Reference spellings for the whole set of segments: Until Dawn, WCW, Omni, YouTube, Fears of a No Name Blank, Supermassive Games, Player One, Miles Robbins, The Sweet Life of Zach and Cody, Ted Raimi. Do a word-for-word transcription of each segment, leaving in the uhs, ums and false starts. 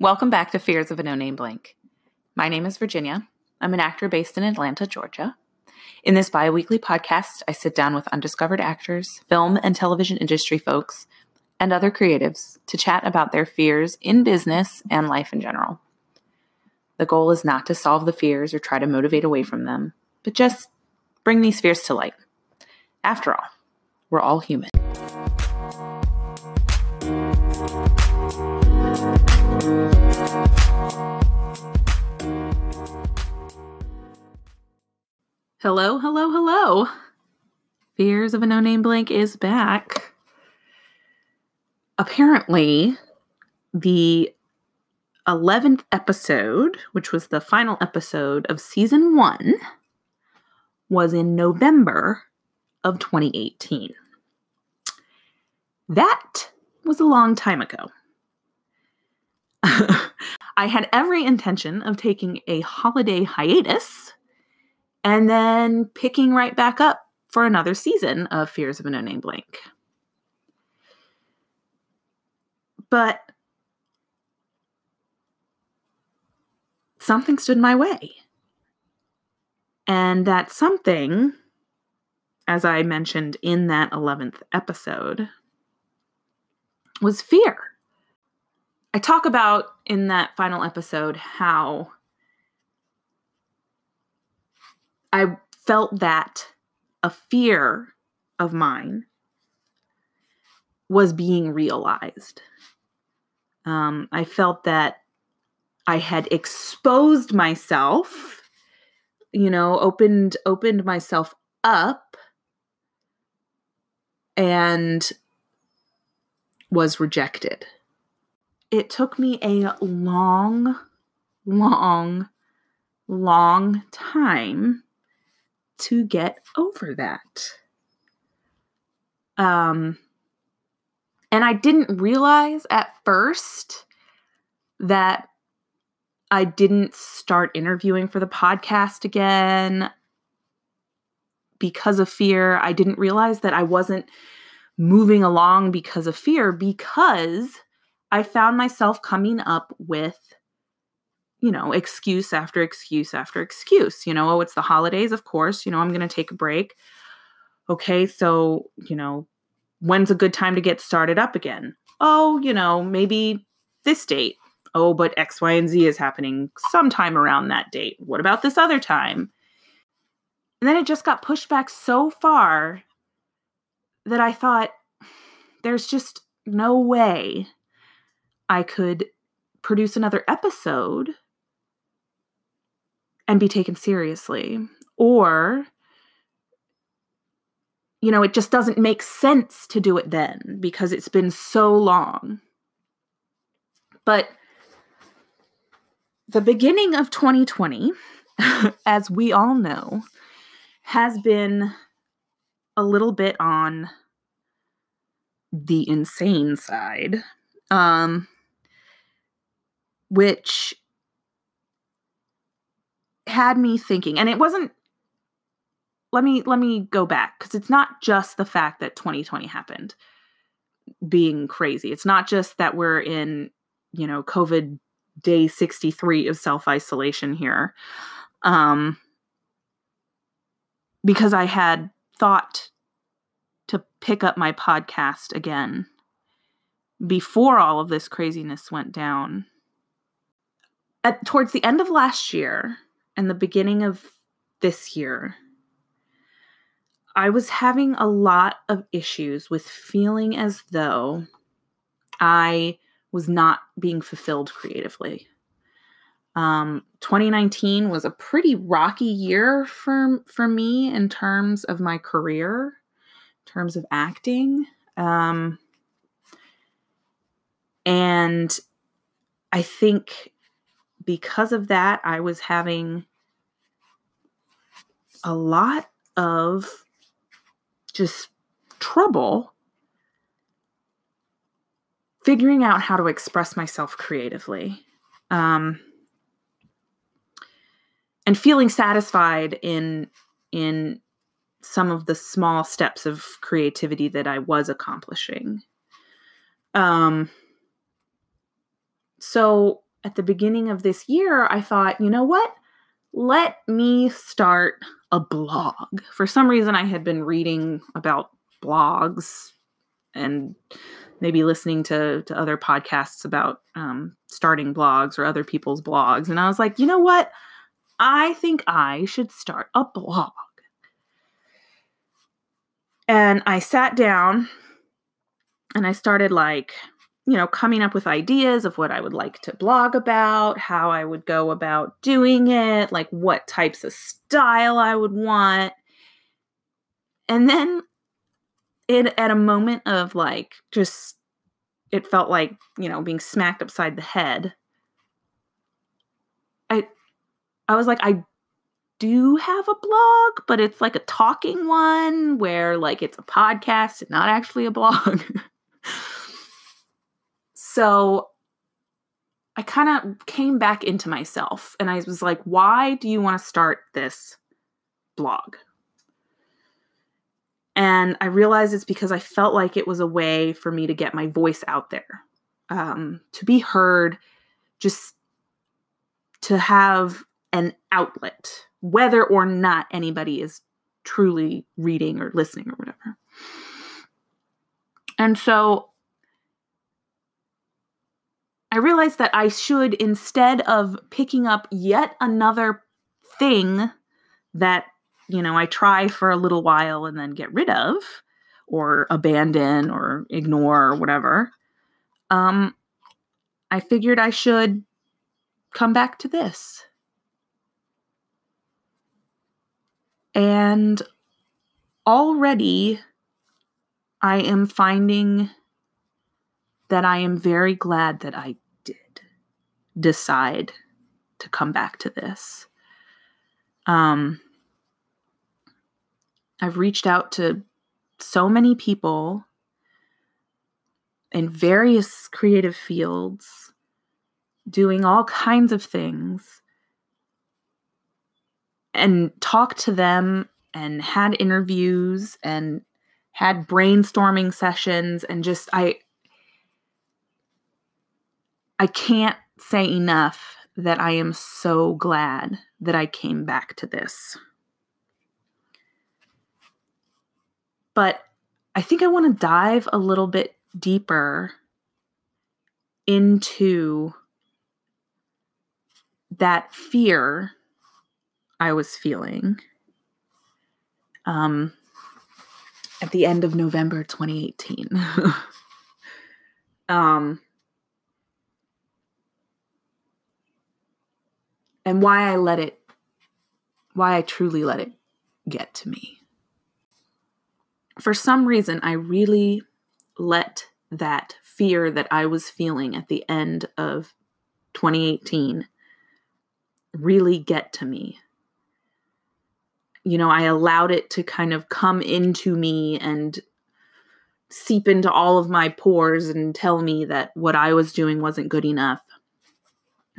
Welcome back to Fears of a No Name Blank. My name is Virginia. I'm an actor based in Atlanta, Georgia. In this bi-weekly podcast, I sit down with undiscovered actors, film and television industry folks, and other creatives to chat about their fears in business and life in general. The goal is not to solve the fears or try to motivate away from them, but just bring these fears to light. After all, we're all human. Hello, hello, hello. Fears of a No Name Blank is back. Apparently, the eleventh episode, which was the final episode of season one, was in November of twenty eighteen. That was a long time ago. I had every intention of taking a holiday hiatus and then picking right back up for another season of Fears of a No Name Blank. But something stood in my way. And that something, as I mentioned in that eleventh episode, was fear. I talk about in that final episode how I felt that a fear of mine was being realized. Um, I felt that I had exposed myself, you know, opened opened myself up and was rejected. It took me a long, long, long time to get over that. Um, and I didn't realize at first that I didn't start interviewing for the podcast again because of fear. I didn't realize that I wasn't moving along because of fear, because I found myself coming up with, you know, excuse after excuse after excuse. You know, oh, it's the holidays, of course. You know, I'm going to take a break. Okay, so, you know, when's a good time to get started up again? Oh, you know, maybe this date. Oh, but X, Y, and Z is happening sometime around that date. What about this other time? And then it just got pushed back so far that I thought, there's just no way I could produce another episode and be taken seriously. Or, you know, it just doesn't make sense to do it then because it's been so long. But the beginning of twenty twenty, as we all know, has been a little bit on the insane side. Um, which had me thinking, and it wasn't, let me, let me go back. 'Cause it's not just the fact that twenty twenty happened being crazy. It's not just that we're in, you know, COVID day sixty-three of self-isolation here. Um, because I had thought to pick up my podcast again before all of this craziness went down. At, towards the end of last year and the beginning of this year, I was having a lot of issues with feeling as though I was not being fulfilled creatively. Um, twenty nineteen was a pretty rocky year for, for me in terms of my career, in terms of acting. Um, and I think because of that, I was having a lot of just trouble figuring out how to express myself creatively, um, and feeling satisfied in, in some of the small steps of creativity that I was accomplishing. Um, so at the beginning of this year, I thought, you know what? Let me start a blog. For some reason, I had been reading about blogs and maybe listening to, to other podcasts about um, starting blogs or other people's blogs. And I was like, you know what? I think I should start a blog. And I sat down and I started like, you know, coming up with ideas of what I would like to blog about, how I would go about doing it, like what types of style I would want. And then it, at a moment of like, just, it felt like, you know, being smacked upside the head. I, I was like, I do have a blog, but it's like a talking one where like it's a podcast and not actually a blog. So I kind of came back into myself and I was like, why do you want to start this blog? And I realized it's because I felt like it was a way for me to get my voice out there, um, to be heard, just to have an outlet, whether or not anybody is truly reading or listening or whatever. And so I realized that I should, instead of picking up yet another thing that, you know, I try for a little while and then get rid of or abandon or ignore or whatever, um, I figured I should come back to this. And already I am finding that I am very glad that I did decide to come back to this. Um, I've reached out to so many people in various creative fields, doing all kinds of things, and talked to them and had interviews and had brainstorming sessions and just, I... I can't say enough that I am so glad that I came back to this. But I think I want to dive a little bit deeper into that fear I was feeling um, at the end of November twenty eighteen. um... And why I let it, why I truly let it get to me. For some reason, I really let that fear that I was feeling at the end of twenty eighteen really get to me. You know, I allowed it to kind of come into me and seep into all of my pores and tell me that what I was doing wasn't good enough.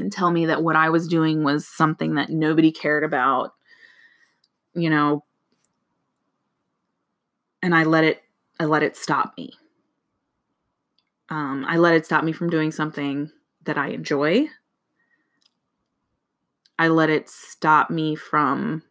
And tell me that what I was doing was something that nobody cared about, you know, and I let it, I let it stop me. Um, I let it stop me from doing something that I enjoy. I let it stop me from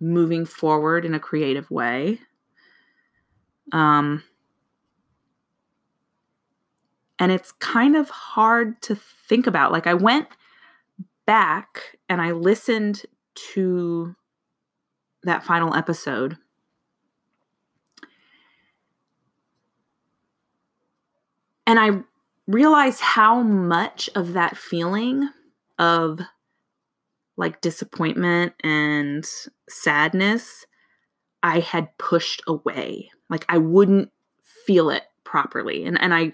moving forward in a creative way. Um, And it's kind of hard to think about. Like I went back and I listened to that final episode. And I realized how much of that feeling of like disappointment and sadness I had pushed away. Like I wouldn't feel it properly. And and I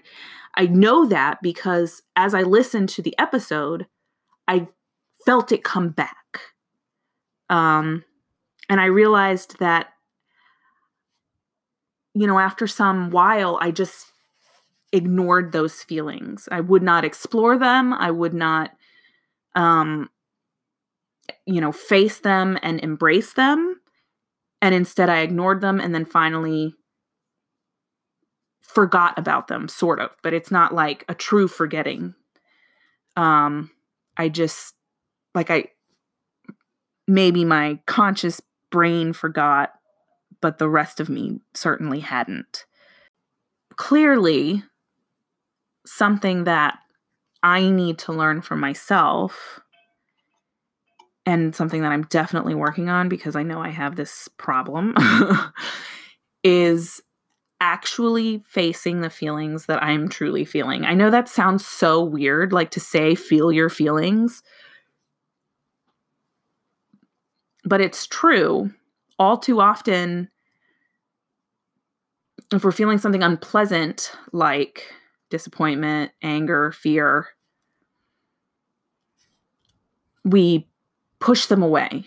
I know that because as I listened to the episode, I felt it come back. Um, and I realized that, you know, after some while, I just ignored those feelings. I would not explore them. I would not, um, you know, face them and embrace them. And instead I ignored them and then finally forgot about them, sort of, but it's not like a true forgetting. Um, I just, like I, maybe my conscious brain forgot, but the rest of me certainly hadn't. Clearly, something that I need to learn for myself, and something that I'm definitely working on because I know I have this problem, is actually facing the feelings that I'm truly feeling. I know that sounds so weird, like to say, feel your feelings, but it's true. All too often, if we're feeling something unpleasant, like disappointment, anger, fear, we push them away.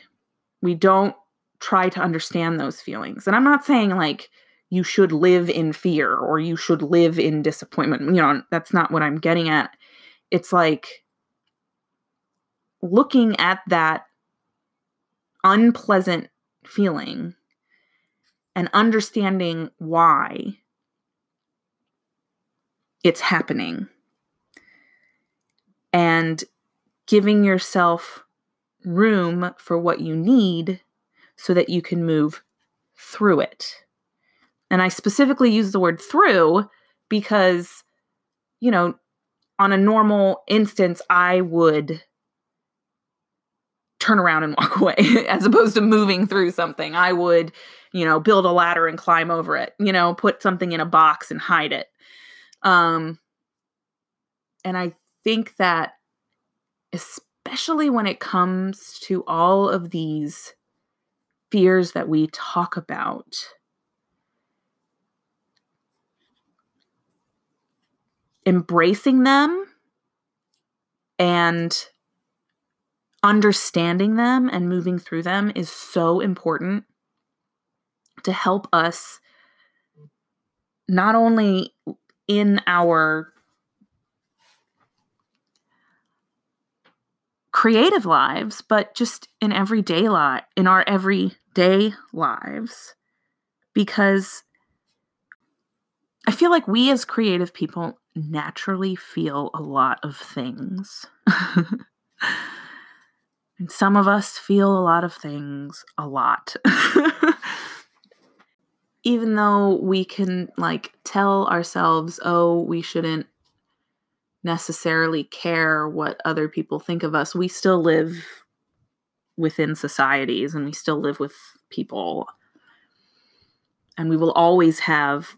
We don't try to understand those feelings. And I'm not saying like you should live in fear or you should live in disappointment. You know, that's not what I'm getting at. It's like looking at that unpleasant feeling and understanding why it's happening and giving yourself room for what you need so that you can move through it. And I specifically use the word through because, you know, on a normal instance, I would turn around and walk away as opposed to moving through something. I would, you know, build a ladder and climb over it, you know, put something in a box and hide it. Um, and I think that especially when it comes to all of these fears that we talk about, embracing them and understanding them and moving through them is so important to help us not only in our creative lives, but just in everyday li- in our everyday lives, because I feel like we as creative people naturally feel a lot of things. And some of us feel a lot of things a lot. Even though we can like tell ourselves, oh, we shouldn't necessarily care what other people think of us, we still live within societies and we still live with people. And we will always have,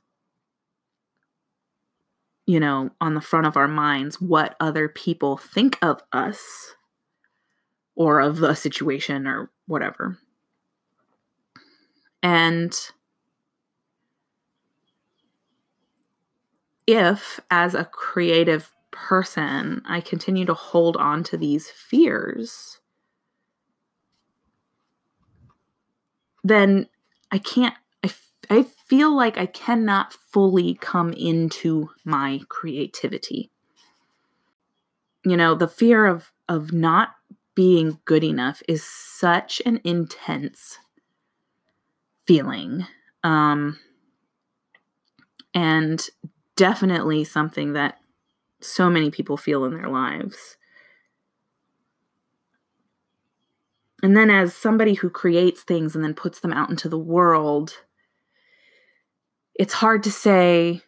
you know, on the front of our minds what other people think of us, or of the situation, or whatever. And if, as a creative person, I continue to hold on to these fears, then I can't, I, I feel like I cannot fully come into my creativity. You know, the fear of, of not being good enough is such an intense feeling. Um, and definitely something that so many people feel in their lives. And then as somebody who creates things and then puts them out into the world, it's hard to say,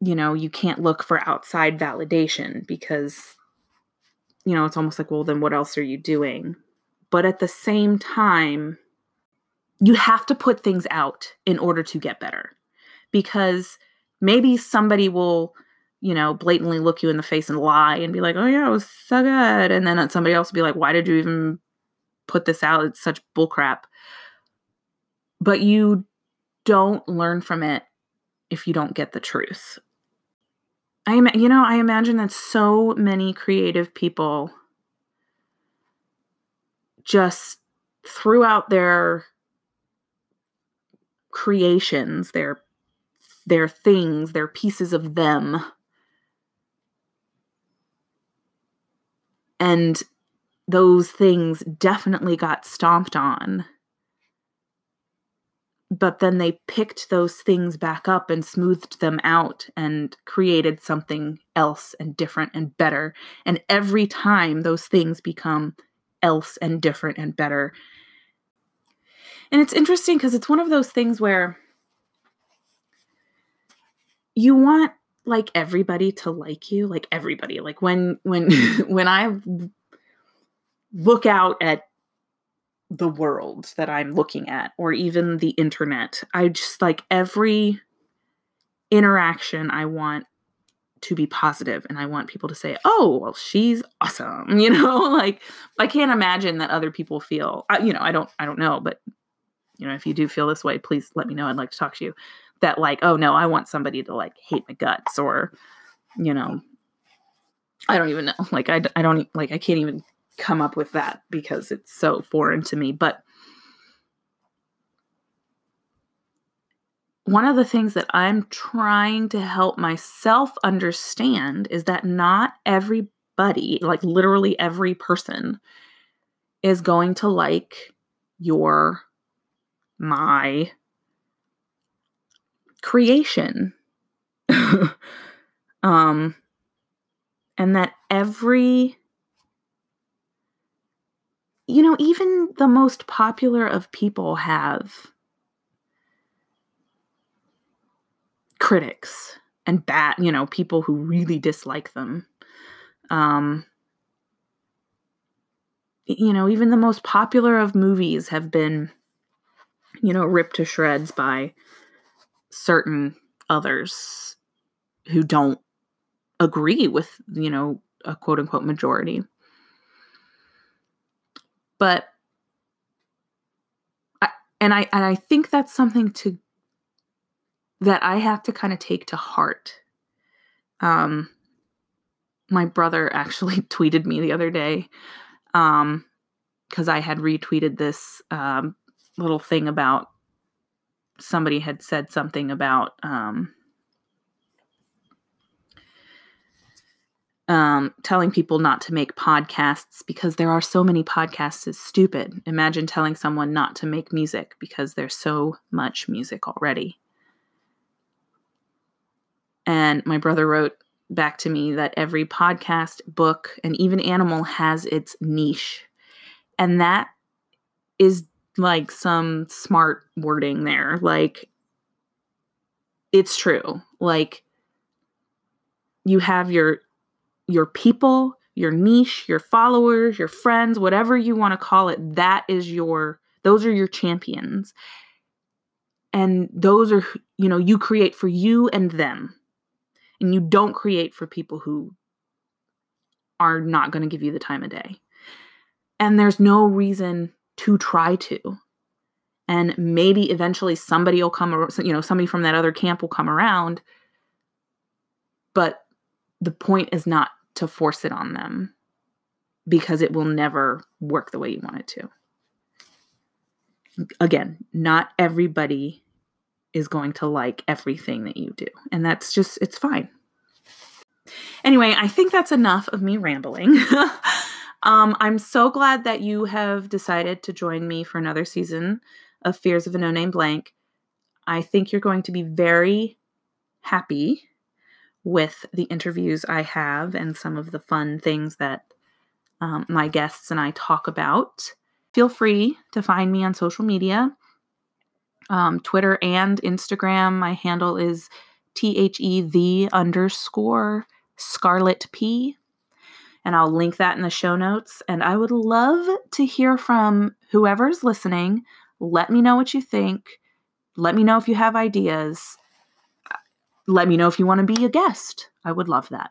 you know, you can't look for outside validation because, you know, it's almost like, well, then what else are you doing? But at the same time, you have to put things out in order to get better. Because maybe somebody will, you know, blatantly look you in the face and lie and be like, oh yeah, it was so good. And then somebody else will be like, why did you even put this out? It's such bullcrap. But you don't learn from it if you don't get the truth. I am, you know, I imagine that so many creative people just throughout their creations, their their things, their pieces of them, and those things definitely got stomped on but then they picked those things back up and smoothed them out and created something else and different and better. And every time those things become else and different and better. And it's interesting because it's one of those things where you want like everybody to like you, like everybody, like when, when, when I look out at the world that I'm looking at, or even the internet, I just like every interaction I want to be positive, and I want people to say, oh, well, she's awesome. You know, like I can't imagine that other people feel, you know, I don't, I don't know, but you know, if you do feel this way, please let me know. I'd like to talk to you. That like, oh no, I want somebody to like hate my guts, or, you know, I don't even know. Like, I, I don't like, I can't even come up with that because it's so foreign to me. But one of the things that I'm trying to help myself understand is that not everybody, like literally every person, is going to like your, my creation. um, and that every, you know, even the most popular of people have critics and bad, you know, people who really dislike them. Um, you know, even the most popular of movies have been, you know, ripped to shreds by certain others who don't agree with, you know, a quote unquote majority. But I, and I, and I think that's something to, that I have to kind of take to heart. Um, my brother actually tweeted me the other day um, because I had retweeted this um, little thing about somebody had said something about um, um, telling people not to make podcasts because there are so many podcasts is stupid. Imagine telling someone not to make music because there's so much music already. And my brother wrote back to me that every podcast, book, and even animal has its niche. And that is like some smart wording there. Like, it's true. Like, you have your your people, your niche, your followers, your friends, whatever you want to call it. That is your, those are your champions. And those are, you know, you create for you and them. And you don't create for people who are not going to give you the time of day. And there's no reason to try to. And maybe eventually somebody will come, you know, somebody from that other camp will come around. But the point is not to force it on them because it will never work the way you want it to. Again, not everybody is going to like everything that you do. And that's just, it's fine. Anyway, I think that's enough of me rambling. um, I'm so glad that you have decided to join me for another season of Fears of a No Name Blank. I think you're going to be very happy with the interviews I have and some of the fun things that um, my guests and I talk about. Feel free to find me on social media. Um, Twitter and Instagram. My handle is the underscore Scarlet P. And I'll link that in the show notes. And I would love to hear from whoever's listening. Let me know what you think. Let me know if you have ideas. Let me know if you want to be a guest. I would love that.